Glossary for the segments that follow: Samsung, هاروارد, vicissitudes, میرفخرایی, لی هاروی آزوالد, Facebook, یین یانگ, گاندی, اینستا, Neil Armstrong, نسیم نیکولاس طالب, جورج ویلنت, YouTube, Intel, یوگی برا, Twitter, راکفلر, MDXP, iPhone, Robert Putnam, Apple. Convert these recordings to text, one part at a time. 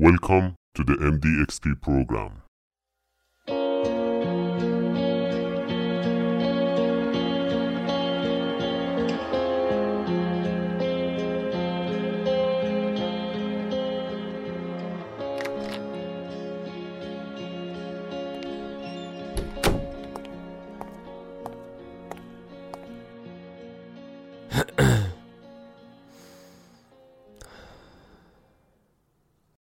Welcome to the MDXP program.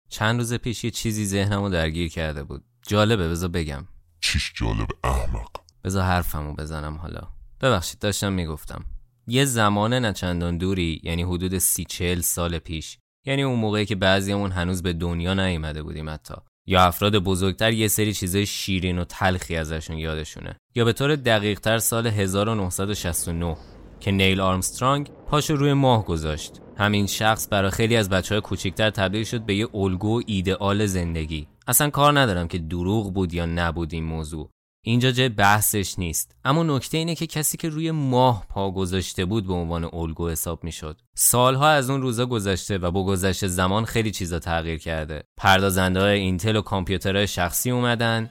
چند روز پیش یه چیزی ذهنمو درگیر کرده بود. جالبه، بذار بگم. چیش جالب احمق؟ بذار حرفمو بزنم حالا. ببخشید، داشتم میگفتم یه زمان نه چندان دوری، یعنی حدود 30-40 سال پیش، یعنی اون موقعی که بعضیمون هنوز به دنیا نیومده بودیم حتی، یا افراد بزرگتر یه سری چیزای شیرین و تلخی ازشون یادشونه، یا به طور دقیق‌تر سال 1969 که نیل آرمسترانگ پاشو روی ماه گذاشت. همین شخص برای خیلی از بچه‌های کوچیک‌تر تبدیل شد به یه الگو ایدئال زندگی. اصلا کار ندارم که دروغ بود یا نبود، این موضوع اینجا جای بحثش نیست، اما نکته اینه که کسی که روی ماه پا گذاشته بود به عنوان الگو حساب میشد. سالها از اون روزا گذشته و با گذشت زمان خیلی چیزا تغییر کرده. پردازنده‌های اینتل و کامپیوترهای شخصی اومدن،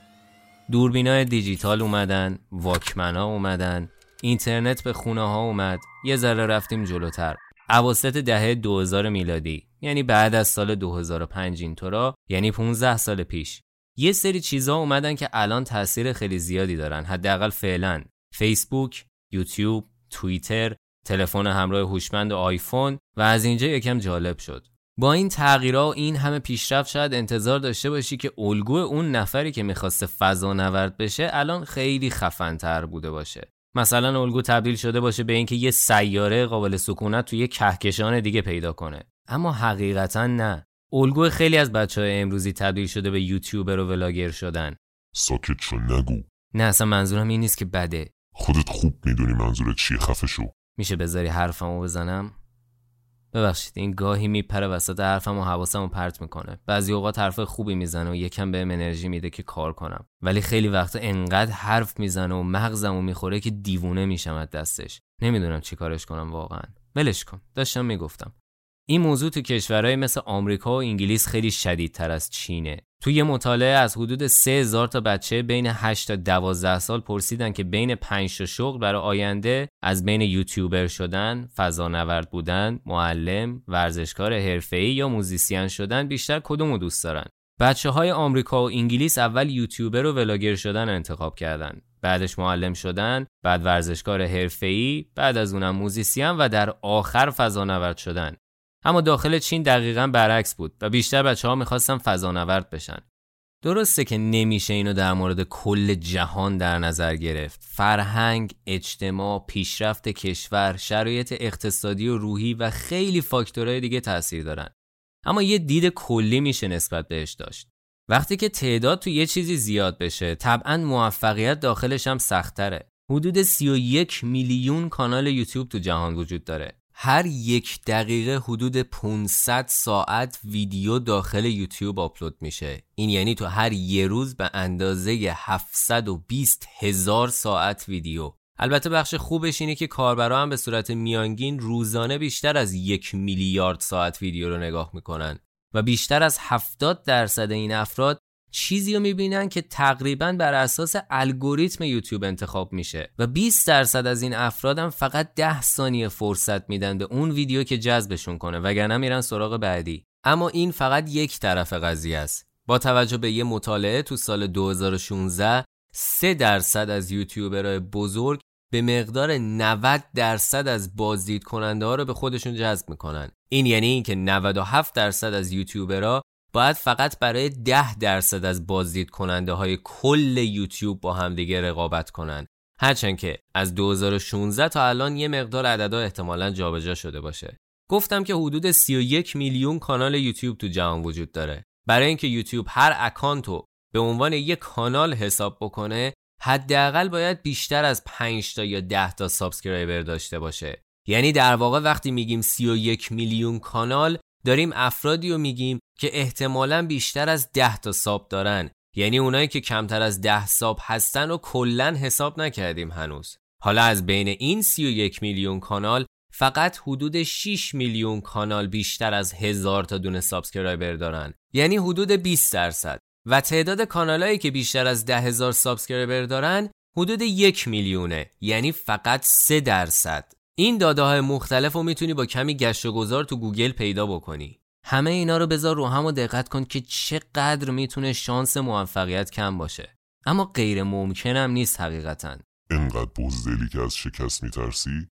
دوربینای دیجیتال اومدن، واکمن‌ها اومدن، اینترنت به خونه‌ها اومد. یه ذره رفتیم جلوتر، اواسط دهه 2000 میلادی، یعنی بعد از سال 2005 اینطورا، یعنی 15 سال پیش یه سری چیزها اومدن که الان تأثیر خیلی زیادی دارن، حداقل فعلا. فیسبوک، یوتیوب، توییتر، تلفن همراه هوشمند و آیفون. و از اینجا یکم جالب شد. با این تغییرها و این همه پیشرفت شاید انتظار داشته باشی که الگوی اون نفری که می‌خواسته فضانورد بشه الان خیلی خفن‌تر بوده باشه. مثلا الگو تبدیل شده باشه به اینکه یه سیاره قابل سکونت توی یه کهکشان دیگه پیدا کنه. اما حقیقتا نه. الگو خیلی از بچه‌های امروزی تبدیل شده به یوتیوبر و ولاگر شدن. ساکت شو، نگو. نه، اصلا منظورم این نیست که بده. خودت خوب میدونی منظورت چیه، خفه شو. میشه بذاری حرفمو بزنم؟ ببخشید، این گاهی میپره وسط حرفم و حواسمو پرت میکنه. بعضی اوقات حرف خوبی میزنه و یکم بهم انرژی میده که کار کنم، ولی خیلی وقتا انقدر حرف میزنه و مغزمو میخوره که دیوونه میشم از دستش. نمیدونم چی کارش کنم واقعا. ولش کن، داشتم میگفتم این موضوع تو کشورهای مثل آمریکا و انگلیس خیلی شدیدتر از چینه. تو یه مطالعه از حدود 3000 تا بچه بین 8 تا 12 سال پرسیدن که بین 5 تا شغل برای آینده از بین یوتیوبر شدن، فضانورد بودن، معلم، ورزشکار حرفه‌ای یا موزیسین شدن بیشتر کدومو دوست دارن. بچه‌های آمریکا و انگلیس اول یوتیوبر و ولاگر شدن انتخاب کردن، بعدش معلم شدن، بعد ورزشکار حرفه‌ای، بعد از اونم موزیسین و در آخر فضانورد شدن. اما داخل چین دقیقاً برعکس بود و بیشتر بچه‌ها می‌خواستن فضانورد بشن. درسته که نمیشه اینو در مورد کل جهان در نظر گرفت. فرهنگ، اجتماع، پیشرفت کشور، شرایط اقتصادی و روحی و خیلی فاکتورهای دیگه تأثیر دارن. اما یه دید کلی میشه نسبت بهش داشت. وقتی که تعداد تو یه چیزی زیاد بشه، طبعاً موفقیت داخلش هم سخت‌تره. حدود 31 میلیون کانال یوتیوب تو جهان وجود داره. هر یک دقیقه حدود 500 ساعت ویدیو داخل یوتیوب آپلود میشه. این یعنی تو هر یه روز به اندازه 720,000 ساعت ویدیو. البته بخش خوبش اینه که کاربرا هم به صورت میانگین روزانه بیشتر از 1 میلیارد ساعت ویدیو رو نگاه میکنن و بیشتر از 70% این افراد چیزی رو میبینن که تقریباً بر اساس الگوریتم یوتیوب انتخاب میشه و 20% از این افرادم فقط 10 ثانیه فرصت میدن به اون ویدیو که جذبشون کنه، وگرنه میرن سراغ بعدی. اما این فقط یک طرف قضیه است. با توجه به یه مطالعه تو سال 2016، 3% از یوتیوبرهای بزرگ به مقدار 90% از بازدیدکننده ها رو به خودشون جذب میکنن. این یعنی اینکه 97% از یوتیوبرها باید فقط برای 10% از بازدیدکننده های کل یوتیوب با همدیگه رقابت کنن. هرچند که از 2016 تا الان یه مقدار عددا احتمالاً جابجا شده باشه. گفتم که حدود 31 میلیون کانال یوتیوب تو جهان وجود داره. برای اینکه یوتیوب هر اکانتو به عنوان یک کانال حساب بکنه، حداقل باید بیشتر از 5 تا یا 10 تا سابسکرایبر داشته باشه. یعنی در واقع وقتی میگیم 31 میلیون کانال، داریم افرادی رو میگیم که احتمالاً بیشتر از 10 تا ساب دارن. یعنی اونایی که کمتر از 10 ساب هستن رو کلن حساب نکردیم هنوز. حالا از بین این 31 میلیون کانال فقط حدود 6 میلیون کانال بیشتر از 1000 تا دونه سابسکرایبر دارن، یعنی حدود 20%، و تعداد کانالایی که بیشتر از 10000 سابسکرایبر دارن حدود 1 میلیونه، یعنی فقط 3%. این داده های مختلف رو میتونی با کمی گشت و گذار تو گوگل پیدا بکنی. همه اینا رو بذار رو هم و دقت کن که چقدر میتونه شانس موفقیت کم باشه، اما غیر ممکن هم نیست حقیقتاً. اینقدر بزدلی که از شکست میترسی؟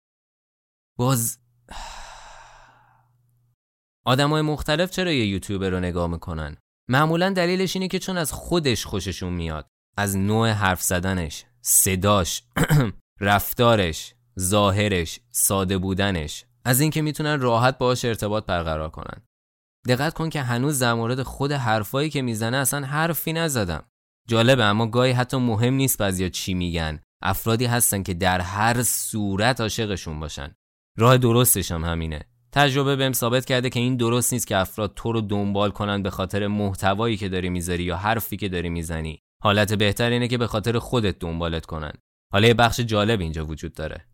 آدمای مختلف چرا یه یوتیوبر رو نگاه میکنن؟ معمولاً دلیلش اینه که چون از خودش خوششون میاد، از نوع حرف زدنش، صداش، رفتارش، ظاهرش، ساده بودنش، از این که میتونن راحت باهاش ارتباط برقرار کنن. دقت کن که هنوز در مورد خود حرفایی که میزنه اصلا حرفی نزدم. جالبه اما گاهی حتی مهم نیست بعضیا چی میگن. افرادی هستن که در هر صورت عاشقشون باشن. راه درستش هم همینه. تجربه بهم ثابت کرده که این درست نیست که افراد تو رو دنبال کنن به خاطر محتوایی که داری میذاری یا حرفی که داری میزنی. حالت بهتر اینه که به خاطر خودت دنبالت کنن. حالا یه بخش جالب اینجا وجود داره.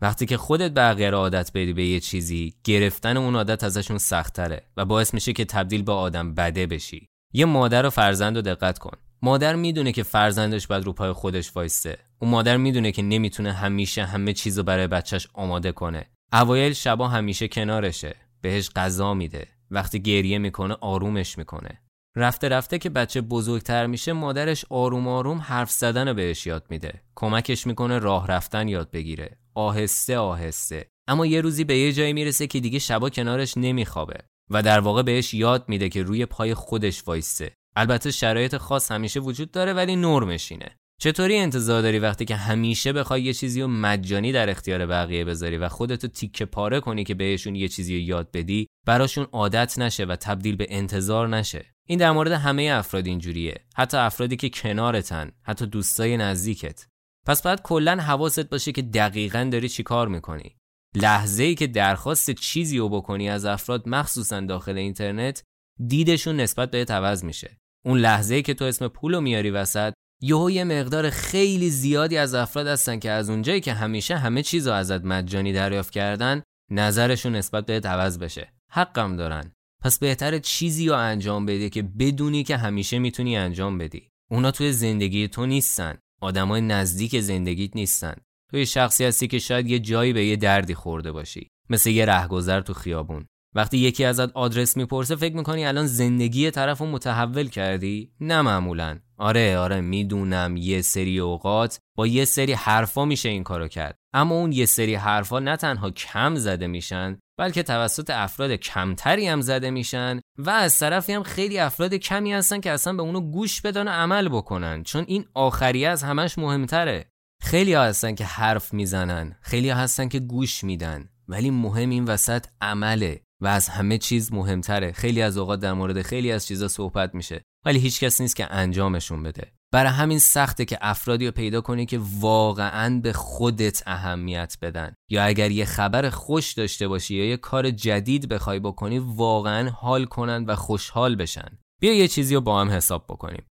وقتی که خودت بقیه را عادت بدی به یه چیزی، گرفتن اون عادت ازشون سخت‌تره و باعث میشه که تبدیل به آدم بده بشی. یه مادر و فرزند رو دقت کن. مادر میدونه که فرزندش باید رو پای خودش وایسته. اون مادر میدونه که نمیتونه همیشه همه چیزو برای بچهش آماده کنه. اوایل شبا همیشه کنارشه، بهش غذا میده، وقتی گریه میکنه آرومش میکنه. رفته رفته که بچه بزرگتر میشه، مادرش آروم آروم حرف زدن رو بهش یاد میده، کمکش میکنه راه رفتن یاد بگیره، آهسته آهسته. اما یه روزی به یه جایی میرسه که دیگه شبا کنارش نمیخوابه و در واقع بهش یاد میده که روی پای خودش وایسته. البته شرایط خاص همیشه وجود داره ولی نرمش اینه. چطوری انتظار داری وقتی که همیشه بخوای یه چیزی رو مجانی در اختیار بقیه بذاری و خودتو تیکه پاره کنی که بهشون یه چیزی رو یاد بدی، براشون عادت نشه و تبدیل به انتظار نشه؟ این در مورد همه افراد اینجوریه، حتی افرادی که کنارتن، حتی دوستای نزدیکت. پس باید کلا حواست باشه که دقیقاً داری چی کار میکنی. لحظه‌ای که درخواست چیزی رو بکنی از افراد، مخصوصاً داخل اینترنت، دیدشون نسبت بهت عوض میشه. اون لحظه‌ای که تو اسم پولو میاری وسط، یه مقدار خیلی زیادی از افراد هستن که از اونجایی که همیشه همه چیزو ازت مجانی دریافت کردن، نظرشون نسبت بهت عوض بشه. حقم دارن. پس بهتره چیزی رو انجام بدی که بدونی که همیشه میتونی انجام بدی. اونا توی زندگی تو نیستن، آدمای نزدیک زندگیت نیستن. توی شخصی هستی که شاید یه جایی به یه دردی خورده باشی، مثل یه رهگذر تو خیابون. وقتی یکی ازت آدرس میپرسه، فکر میکنی الان زندگی طرفو متحول کردی؟ نه معمولاً. آره میدونم یه سری اوقات با یه سری حرفا میشه این کارو کرد، اما اون یه سری حرفا نه تنها کم زده میشن، بلکه توسط افراد کمتری هم زده میشن و از طرفی هم خیلی افراد کمی هستن که اصلا به اونو گوش بدن و عمل بکنن، چون این آخریه از همش مهمتره. خیلی ها هستن که حرف میزنن، خیلی ها هستن که گوش میدن، ولی مهم این وسط عمله و از همه چیز مهمتره. خیلی از اوقات در مورد خیلی از چیزا صحبت میشه ولی هیچ کس نیست که انجامشون بده. برای همین سخته که افرادی رو پیدا کنی که واقعاً به خودت اهمیت بدن، یا اگر یه خبر خوش داشته باشی یا یه کار جدید بخوای بکنی، واقعاً حال کنن و خوشحال بشن. بیا یه چیزی رو با هم حساب بکنیم.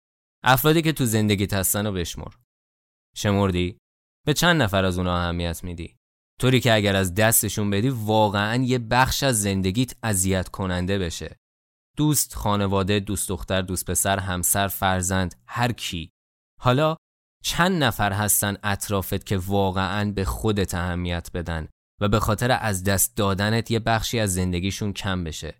افرادی که تو زندگیت هستن رو بشمر. شمردی؟ به چند نفر از اونا اهمیت میدی؟ طوری که اگر از دستشون بدی، واقعاً یه بخش از زندگیت اذیت کننده بشه. دوست، خانواده، دوست دختر، دوست پسر، همسر، فرزند، هر کی. حالا چند نفر هستن اطرافت که واقعاً به خودت اهمیت بدن و به خاطر از دست دادنت یه بخشی از زندگیشون کم بشه؟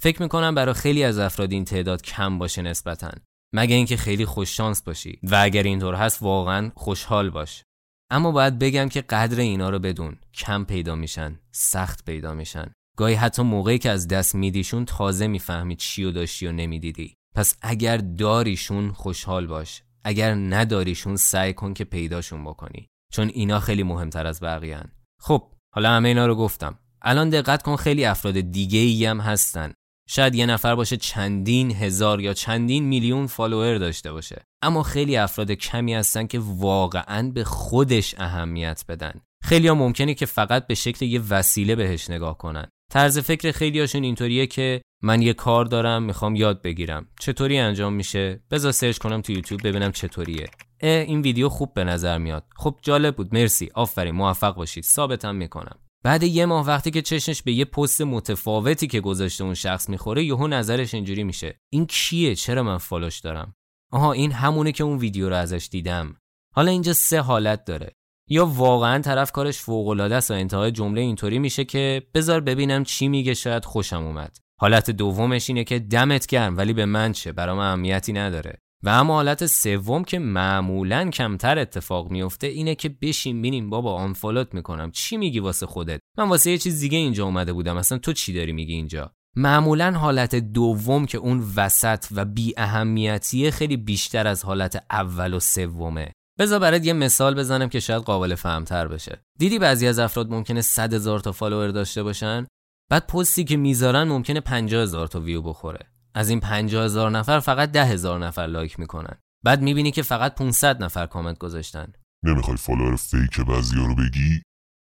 فکر میکنم برای خیلی از افراد این تعداد کم باشه نسبتاً، مگه اینکه خیلی خوش شانس باشی و اگر اینطور هست واقعاً خوشحال باش. اما باید بگم که قدر اینا رو بدون، کم پیدا میشن، سخت پیدا میشن. گاهی حتی موقعی که از دست میدیشون تازه میفهمی چی رو داشتی و نمیدیدی. پس اگر داریشون خوشحال باش، اگر نداریشون سعی کن که پیداشون بکنی، چون اینا خیلی مهمتر از بقیه ان. خب حالا همه اینا رو گفتم. الان دقت کن خیلی افراد دیگه ای هم هستن. شاید یه نفر باشه چندین هزار یا چندین میلیون فالوور داشته باشه، اما خیلی افراد کمی هستن که واقعاً به خودش اهمیت بدن. خیلی‌ها ممکنه که فقط به شکل یه وسیله بهش نگاه کنن. طرز فکر خیلی‌هاشون اینطوریه که من یه کار دارم میخوام یاد بگیرم، چطوری انجام میشه؟ بذار سرچ کنم تو یوتیوب ببینم چطوریه. این ویدیو خوب به نظر میاد، خب جالب بود، مرسی، آفرین، موفق باشید، ثابتم میکنم. بعد یه ماه وقتی که چشمش به یه پست متفاوتی که گذاشته اون شخص میخوره، یهو نظرش اینجوری میشه: این کیه؟ چرا من فالوش دارم؟ آها، این همونه که اون ویدیو رو ازش دیدم. حالا اینجا سه حالت داره: یا واقعا طرف کارش فوق‌العاده است و انتهای جمله اینطوری میشه که بذار ببینم چی میگه، شاید خوشم اومد. حالت دومش اینه که دمت گرم ولی به من چه، برام اهمیتی نداره. و اما حالت سوم که معمولاً کمتر اتفاق میفته اینه که بشین ببینیم بابا آنفالوت میکنم، چی میگی واسه خودت؟ من واسه یه چیز دیگه اینجا اومده بودم، اصلا تو چی داری میگی اینجا؟ معمولاً حالت دوم که اون وسط و بی اهمیتیه خیلی بیشتر از حالت اول و سومه. بذار برات یه مثال بزنم که شاید قابل فهم‌تر بشه. دیدی بعضی از افراد ممکنه 100 هزار تا فالوور داشته باشن، بعد پستی که میذارن ممکنه 50 هزار تا ویو بخوره. از این 50 هزار نفر فقط 10 هزار نفر لایک میکنن. بعد میبینی که فقط 500 نفر کامنت گذاشتن. نمیخوای فالوور فیک بعضیا رو بگی؟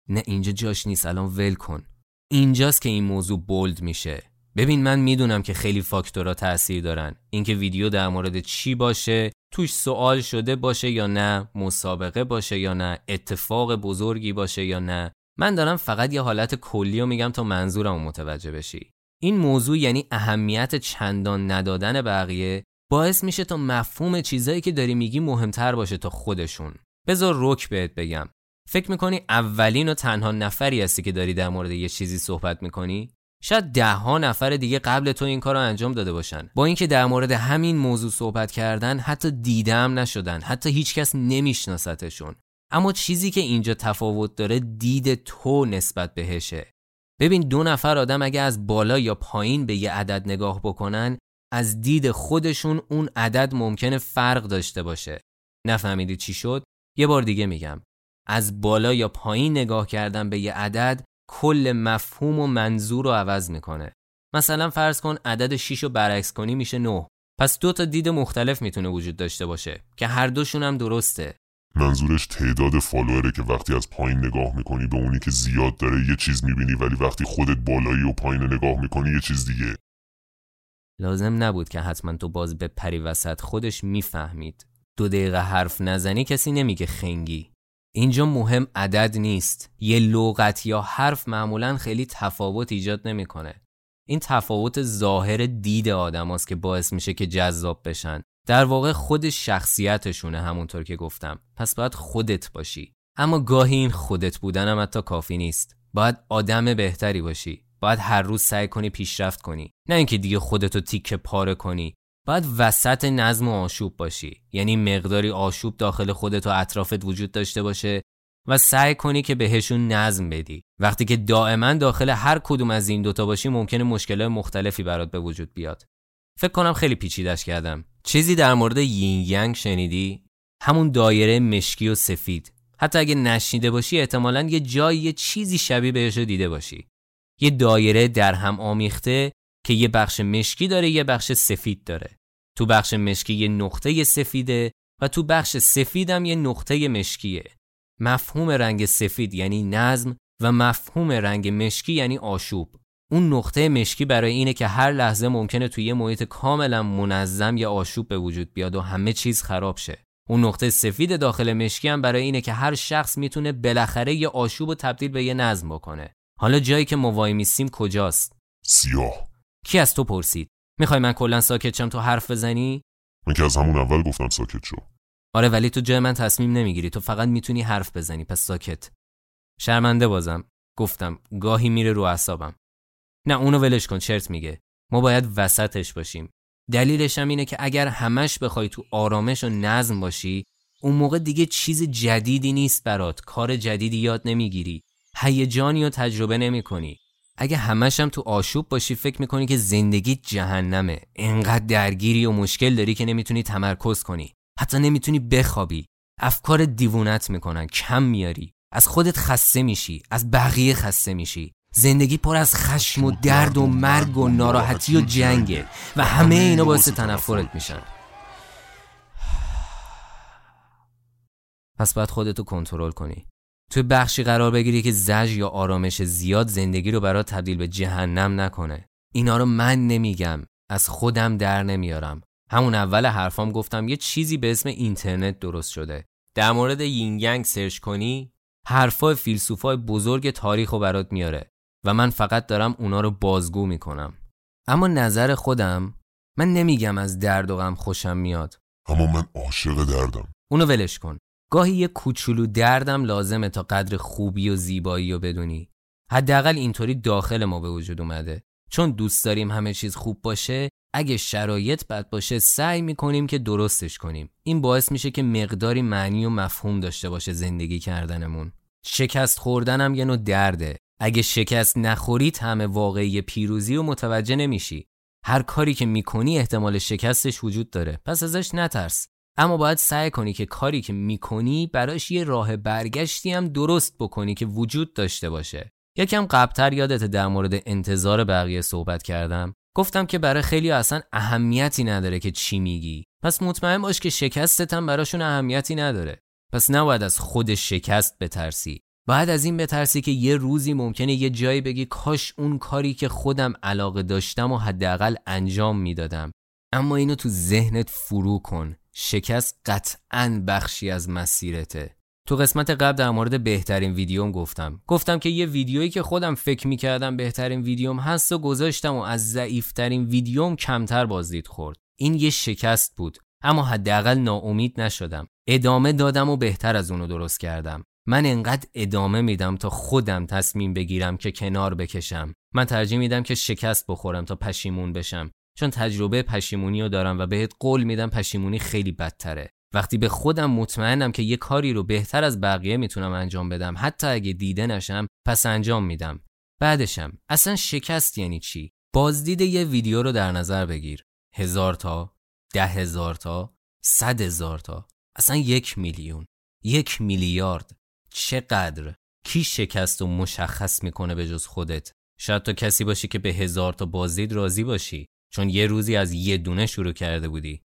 نه، اینجا جاش نیست، الان ول کن. اینجاست که این موضوع بولد میشه. ببین، من میدونم که خیلی فاکتورها تأثیر دارن. اینکه ویدیو در مورد چی باشه، توش سوال شده باشه یا نه، مسابقه باشه یا نه، اتفاق بزرگی باشه یا نه. من دارم فقط یه حالت کلی رو میگم تا منظورمو متوجه بشی. این موضوع، یعنی اهمیت چندان ندادن بقیه، باعث میشه تا مفهوم چیزایی که داری میگی مهمتر باشه تا خودشون. بذار رک بهت بگم، فکر میکنی اولین و تنها نفری هستی که داری در مورد یه چیزی صحبت میکنی؟ شاید ده ها نفر دیگه قبل تو این کار رو انجام داده باشن. با اینکه در مورد همین موضوع صحبت کردن، حتی دیدم نشدن، حتی هیچکس نمیشناستشون. اما چیزی که اینجا تفاوت داره دید تو نسبت بهشه. ببین، دو نفر آدم اگه از بالا یا پایین به یه عدد نگاه بکنن، از دید خودشون اون عدد ممکنه فرق داشته باشه. نفهمیدی چی شد؟ یه بار دیگه میگم، از بالا یا پایین نگاه کردن به یه عدد کل مفهوم و منظور رو عوض میکنه. مثلا فرض کن عدد 6 رو برعکس کنی میشه 9. پس دو تا دید مختلف میتونه وجود داشته باشه که هر دوشون هم درسته. منظورش تعداد فالووره که وقتی از پایین نگاه میکنی به اونی که زیاد داره یه چیز میبینی، ولی وقتی خودت بالایی و پایین نگاه میکنی یه چیز دیگه. لازم نبود که حتما تو باز به پری وسط، خودش میفهمید. 2 دقیقه حرف نزنی کسی نمیگه خنگی. اینجا مهم عدد نیست. یه لغت یا حرف معمولا خیلی تفاوت ایجاد نمیکنه. این تفاوت ظاهر دید آدماست که باعث میشه که جذاب بشن. در واقع خود شخصیتشونه، همونطور که گفتم. پس باید خودت باشی. اما گاهی این خودت بودن هم حتی کافی نیست. باید آدم بهتری باشی. باید هر روز سعی کنی پیشرفت کنی، نه اینکه دیگه خودتو تیکه پاره کنی. باید وسط نظم و آشوب باشی، یعنی مقداری آشوب داخل خودت و اطرافت وجود داشته باشه و سعی کنی که بهشون نظم بدی. وقتی که دائما داخل هر کدوم از این دوتا باشی، ممکنه مشکلات مختلفی برات به وجود بیاد. فکر کنم خیلی پیچیدش کردم. چیزی در مورد یین یانگ شنیدی؟ همون دایره مشکی و سفید. حتی اگه نشنیده باشی، احتمالاً یه جایی یه چیزی شبیه بهش رو دیده باشی. یه دایره در هم آمیخته که یه بخش مشکی داره، یه بخش سفید داره. تو بخش مشکی یه نقطه سفیده و تو بخش سفید هم یه نقطه مشکیه. مفهوم رنگ سفید یعنی نظم و مفهوم رنگ مشکی یعنی آشوب. اون نقطه مشکی برای اینه که هر لحظه ممکنه توی یه محیط کاملا منظم یه آشوب به وجود بیاد و همه چیز خراب شه. اون نقطه سفید داخل مشکی هم برای اینه که هر شخص میتونه بالاخره یه آشوب رو تبدیل به یه نظم بکنه. حالا جایی که ما وای میسیم کجاست؟ سیاه. کی از تو پرسید؟ میخوای من کلا ساکت شم تو حرف بزنی؟ من که از همون اول گفتم ساکت شو. آره، ولی تو جای من تصمیم نمیگیری، تو فقط میتونی حرف بزنی، پس ساکت. شرمنده بازم گفتم، گاهی میره رو اعصابم. نه، اونو ولش کن، چرت میگه. ما باید وسطش باشیم. دلیلش هم اینه که اگر همش بخوای تو آرامش و نظم باشی، اون موقع دیگه چیز جدیدی نیست برات، کار جدیدی یاد نمیگیری، هیجانی رو تجربه نمیکنی. اگه همش هم تو آشوب باشی، فکر میکنی که زندگیت جهنمه. انقدر درگیری و مشکل داری که نمیتونی تمرکز کنی، حتی نمیتونی بخوابی. افکار دیوونت میکنن، کم میاری، از خودت خسته میشی، از بقیه خسته میشی. زندگی پر از خشم و درد و مرگ و ناراحتی و جنگه و همه اینا باعث تنفرت میشن. پس باید خودتو کنترل کنی. تو بخشی قرار بگیری که زج یا آرامش زیاد زندگی رو برات تبدیل به جهنم نکنه. اینا رو من نمیگم، از خودم در نمیارم. همون اول حرفام گفتم یه چیزی به اسم اینترنت درست شده. در مورد یین یانگ سرچ کنی، حرفای فیلسوفای بزرگ تاریخو برات میاره و من فقط دارم اونا رو بازگو میکنم. اما نظر خودم، من نمیگم از درد و غم خوشم میاد، اما من عاشق دردم. اونو ولش کن. گاهی یه کوچولو دردم لازمه تا قدر خوبی و زیبایی رو بدونی. حداقل اینطوری داخل ما به وجود اومده. چون دوست داریم همه چیز خوب باشه، اگه شرایط بد باشه سعی میکنیم که درستش کنیم. این باعث میشه که مقداری معنی و مفهوم داشته باشه زندگی کردنمون. شکست خوردنم یه نوع درده. اگه شکست نخوری طعم واقعی پیروزی رو متوجه نمیشی. هر کاری که میکنی احتمال شکستش وجود داره، پس ازش نترس. اما باید سعی کنی که کاری که میکنی براش یه راه برگشتی هم درست بکنی که وجود داشته باشه. یکم قبلتر یادت در مورد انتظار بقیه صحبت کردم، گفتم که برای خیلی اصلا اهمیتی نداره که چی میگی، پس مطمئن باش که شکستت هم براشون اهمیتی نداره. پس نباید از خود شکست بترسی، باید از این بترسی که یه روزی ممکنه یه جایی بگی کاش اون کاری که خودم علاقه داشتم و حداقل انجام میدادم. اما اینو تو ذهنت فرو کن، شکست قطعاً بخشی از مسیرته. تو قسمت قبل در مورد بهترین ویدیوم گفتم که یه ویدیویی که خودم فکر میکردم بهترین ویدیوم هست و گذاشتم و از ضعیفترین ویدیوم کمتر بازدید خورد. این یه شکست بود، اما حداقل ناامید نشدم، ادامه دادم و بهتر از اونو درست کردم. من انقدر ادامه میدم تا خودم تصمیم بگیرم که کنار بکشم. من ترجیح میدم که شکست بخورم تا پشیمون بشم، چون تجربه پشیمونی رو دارم و بهت قول میدم پشیمونی خیلی بدتره. وقتی به خودم مطمئنم که یه کاری رو بهتر از بقیه میتونم انجام بدم، حتی اگه دیده نشم، پس انجام میدم. بعدشم اصلا شکست یعنی چی؟ بازدید یه ویدیو رو در نظر بگیر، 1000 تا، 10,000 تا، 100,000 تا، اصلا 1,000,000، 1,000,000,000. چقدر؟ کی شکست رو مشخص میکنه به جز خودت؟ شاید تو کسی باشی که به 1000 تا بازدید راضی باشی، چون یه روزی از یه دونه شروع کرده بودی.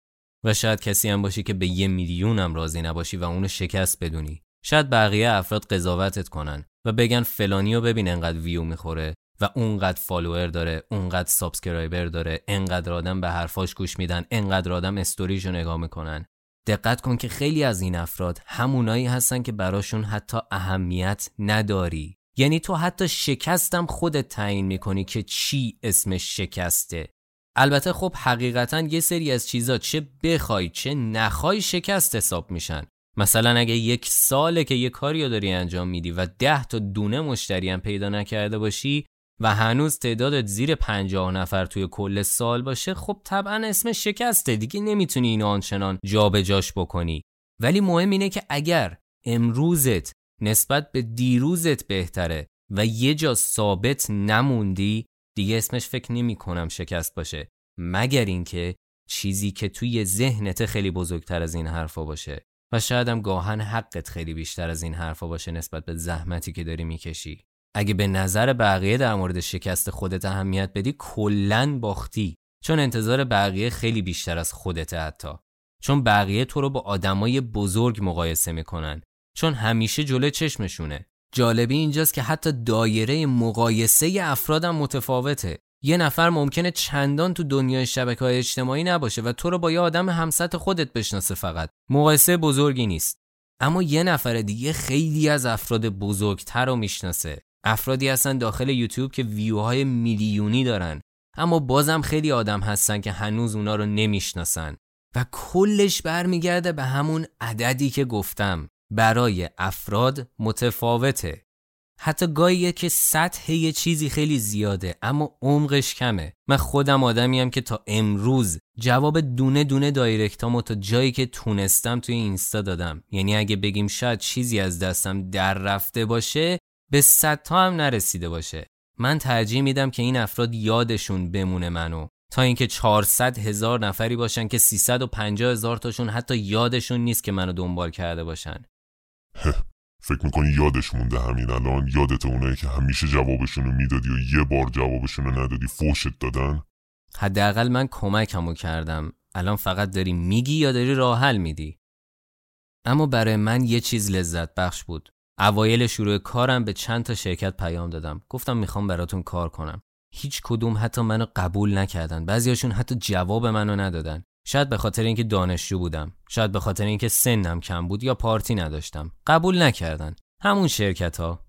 و شاید کسی هم باشی که به 1,000,000 هم راضی نباشی و اونو شکست بدونی. شاید بقیه افراد قضاوتت کنن و بگن فلانی رو ببین انقدر ویو میخوره و اونقدر فالوور داره، اونقدر سابسکرایبر داره، انقدر آدم به حرفاش گوش میدن، انقدر آدم استوریشو نگاه میکنن. دقت کن که خیلی از این افراد همونایی هستن که براشون حتی اهمیت نداری. یعنی تو حتی شکستم خودت تعیین میکنی که چی اسمش شکسته. البته خب حقیقتاً یه سری از چیزا چه بخوای چه نخوای شکست حساب میشن. مثلا اگه 1 ساله که یه کاریو داری انجام میدی و 10 تا دونه مشتری هم پیدا نکرده باشی و هنوز تعدادت زیر 50 نفر توی کل سال باشه، خب طبعاً اسم شکسته دیگه، نمیتونی اینو آنچنان جابجاش بکنی. ولی مهم اینه که اگر امروزت نسبت به دیروزت بهتره و یه جا ثابت نموندی، دیگه اسمش فکر نمی‌کنم شکست باشه، مگر اینکه چیزی که توی ذهنت خیلی بزرگتر از این حرفا باشه و شاید هم گاهن حقت خیلی بیشتر از این حرفا باشه نسبت به زحمتی که داری می‌کشی. اگه به نظر بقیه در مورد شکست خودت اهمیت بدی، کلاً باختی، چون انتظار بقیه خیلی بیشتر از خودت. حتی چون بقیه تو رو با آدمای بزرگ مقایسه می‌کنن، چون همیشه جلوی چشمشونه. جالبی اینجاست که حتی دایره مقایسه افراد هم متفاوته. یه نفر ممکنه چندان تو دنیای شبکه‌های اجتماعی نباشه و تو رو با یه آدم همسط خودت بشناسه، فقط مقایسه بزرگی نیست. اما یه نفر دیگه خیلی از افراد بزرگتر رو میشناسه. افرادی هستن داخل یوتیوب که ویوهای میلیونی دارن، اما بازم خیلی آدم هستن که هنوز اونا رو نمیشناسن و کلش برمیگرده به همون عددی که گفتم. برای افراد متفاوته. حتی گاهیه که سطح یه چیزی خیلی زیاده اما عمقش کمه. من خودم آدمیم که تا امروز جواب دونه دونه دایرکتامو تا جایی که تونستم توی اینستا دادم. یعنی اگه بگیم شاید چیزی از دستم در رفته باشه، به 100 تا هم نرسیده باشه. من ترجیح میدم که این افراد یادشون بمونه منو، تا اینکه 400,000 نفری باشن که 350,000 تاشون حتی یادشون نیست که منو دنبال کرده باشن. فکر میکنی یادش مونده همین الان؟ یادت اونایی که همیشه جوابشونو میدادی و یه بار جوابشونو ندادی فوشت دادن؟ حداقل من کمکمو کردم. الان فقط داری میگی یا داری راه حل میدی؟ اما برای من یه چیز لذت بخش بود. اوایل شروع کارم به چند تا شرکت پیام دادم، گفتم میخوام براتون کار کنم. هیچ کدوم حتی منو قبول نکردن. بعضیاشون حتی جواب منو ندادن. شاید به خاطر اینکه دانشجو بودم، شاید به خاطر اینکه سنم کم بود یا پارتی نداشتم. قبول نکردن. همون شرکت ها.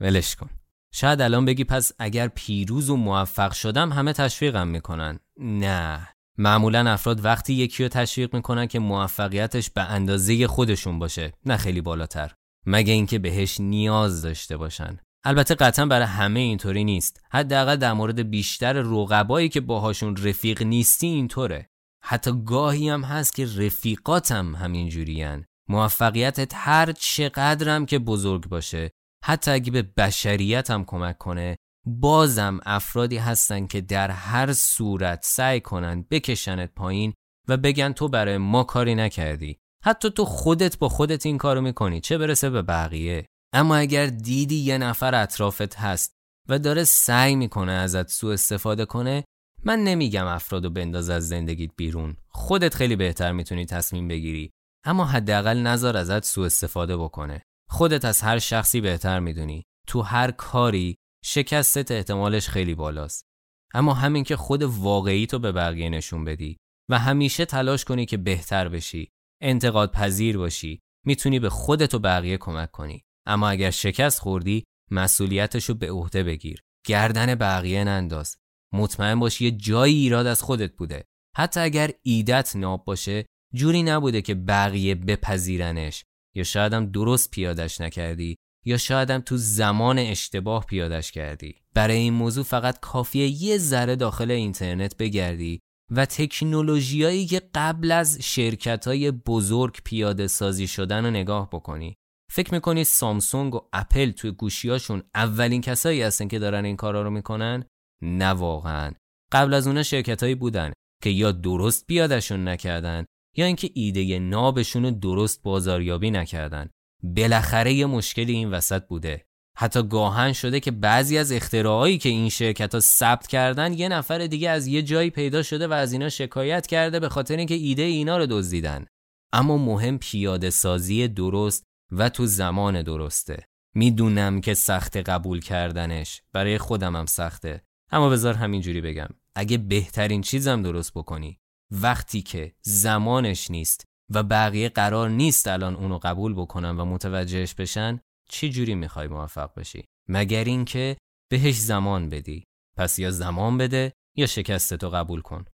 ولش کن. شاید الان بگی پس اگر پیروز و موفق شدم همه تشویقم میکنن. نه، معمولا افراد وقتی یکی رو تشویق میکنن که موفقیتش به اندازه خودشون باشه، نه خیلی بالاتر، مگه اینکه بهش نیاز داشته باشن. البته قطعا برای همه اینطوری نیست، حداقل در مورد بیشتر رقبایی که باهاشون رفیق نیستی اینطوره. حتی گاهی هم هست که رفیقاتم همینجورین. موفقیتت هر چقدرم که بزرگ باشه، حتی اگه به بشریت هم کمک کنه، بازم افرادی هستن که در هر صورت سعی کنن بکشنت پایین و بگن تو برای ما کاری نکردی. حتی تو خودت با خودت این کارو میکنی، چه برسه به بقیه. اما اگر دیدی یه نفر اطرافت هست و داره سعی میکنه ازت سوء استفاده کنه، من نمیگم افرادو بنداز از زندگیت بیرون، خودت خیلی بهتر میتونی تصمیم بگیری، اما حداقل نذار ازت سوء استفاده بکنه. خودت از هر شخصی بهتر میدونی. تو هر کاری شکستت احتمالش خیلی بالاست، اما همین که خود واقعی تو به بقیه نشون بدی و همیشه تلاش کنی که بهتر بشی، انتقاد پذیر باشی، میتونی به خودت و بقیه کمک کنی. اما اگر شکست خوردی، مسئولیتشو به عهده بگیر، گردن بقیه ننداز. مطمئن باش یه جایی ایراد از خودت بوده، حتی اگر ایدت ناب باشه، جوری نبوده که بقیه بپذیرنش، یا شاید هم درست پیادش نکردی، یا شاید هم تو زمان اشتباه پیادش کردی. برای این موضوع فقط کافیه یه ذره داخل اینترنت بگردی و تکنولوژیایی که قبل از شرکت‌های بزرگ پیاده سازی شدن رو نگاه بکنی. فکر میکنی سامسونگ و اپل توی گوشیاشون اولین کسایی هستن که دارن این کارا رو میکنن؟ نه واقعا. قبل از اونا شرکتایی بودن که یا درست پیادهشون نکردن یا اینکه ایده نابشون رو درست بازاریابی نکردن. بالاخره یه مشکلی این وسط بوده. حتی گاهن شده که بعضی از اختراعاتی که این شرکت‌ها ثبت کردن، یه نفر دیگه از یه جایی پیدا شده و از اینا شکایت کرده به خاطر اینکه ایده اینا رو دزدیدن. اما مهم پیاده سازی درست و تو زمان درسته. میدونم که سخت قبول کردنش، برای خودم هم سخته، اما بذار همینجوری بگم، اگه بهترین چیزم درست بکنی، وقتی که زمانش نیست و بقیه قرار نیست الان اونو قبول بکنن و متوجهش بشن، چی جوری میخوای موفق بشی؟ مگر اینکه بهش زمان بدی. پس یا زمان بده یا شکستتو قبول کن.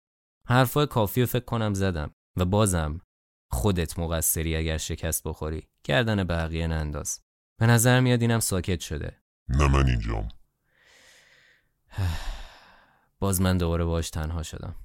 حرفای کافیو فکر کنم زدم و بازم خودت مقصری اگر شکست بخوری، گردن بقیه ننداز. به نظر میاد اینم ساکت شده. نه من اینجام. باز من دوباره باش تنها شدم.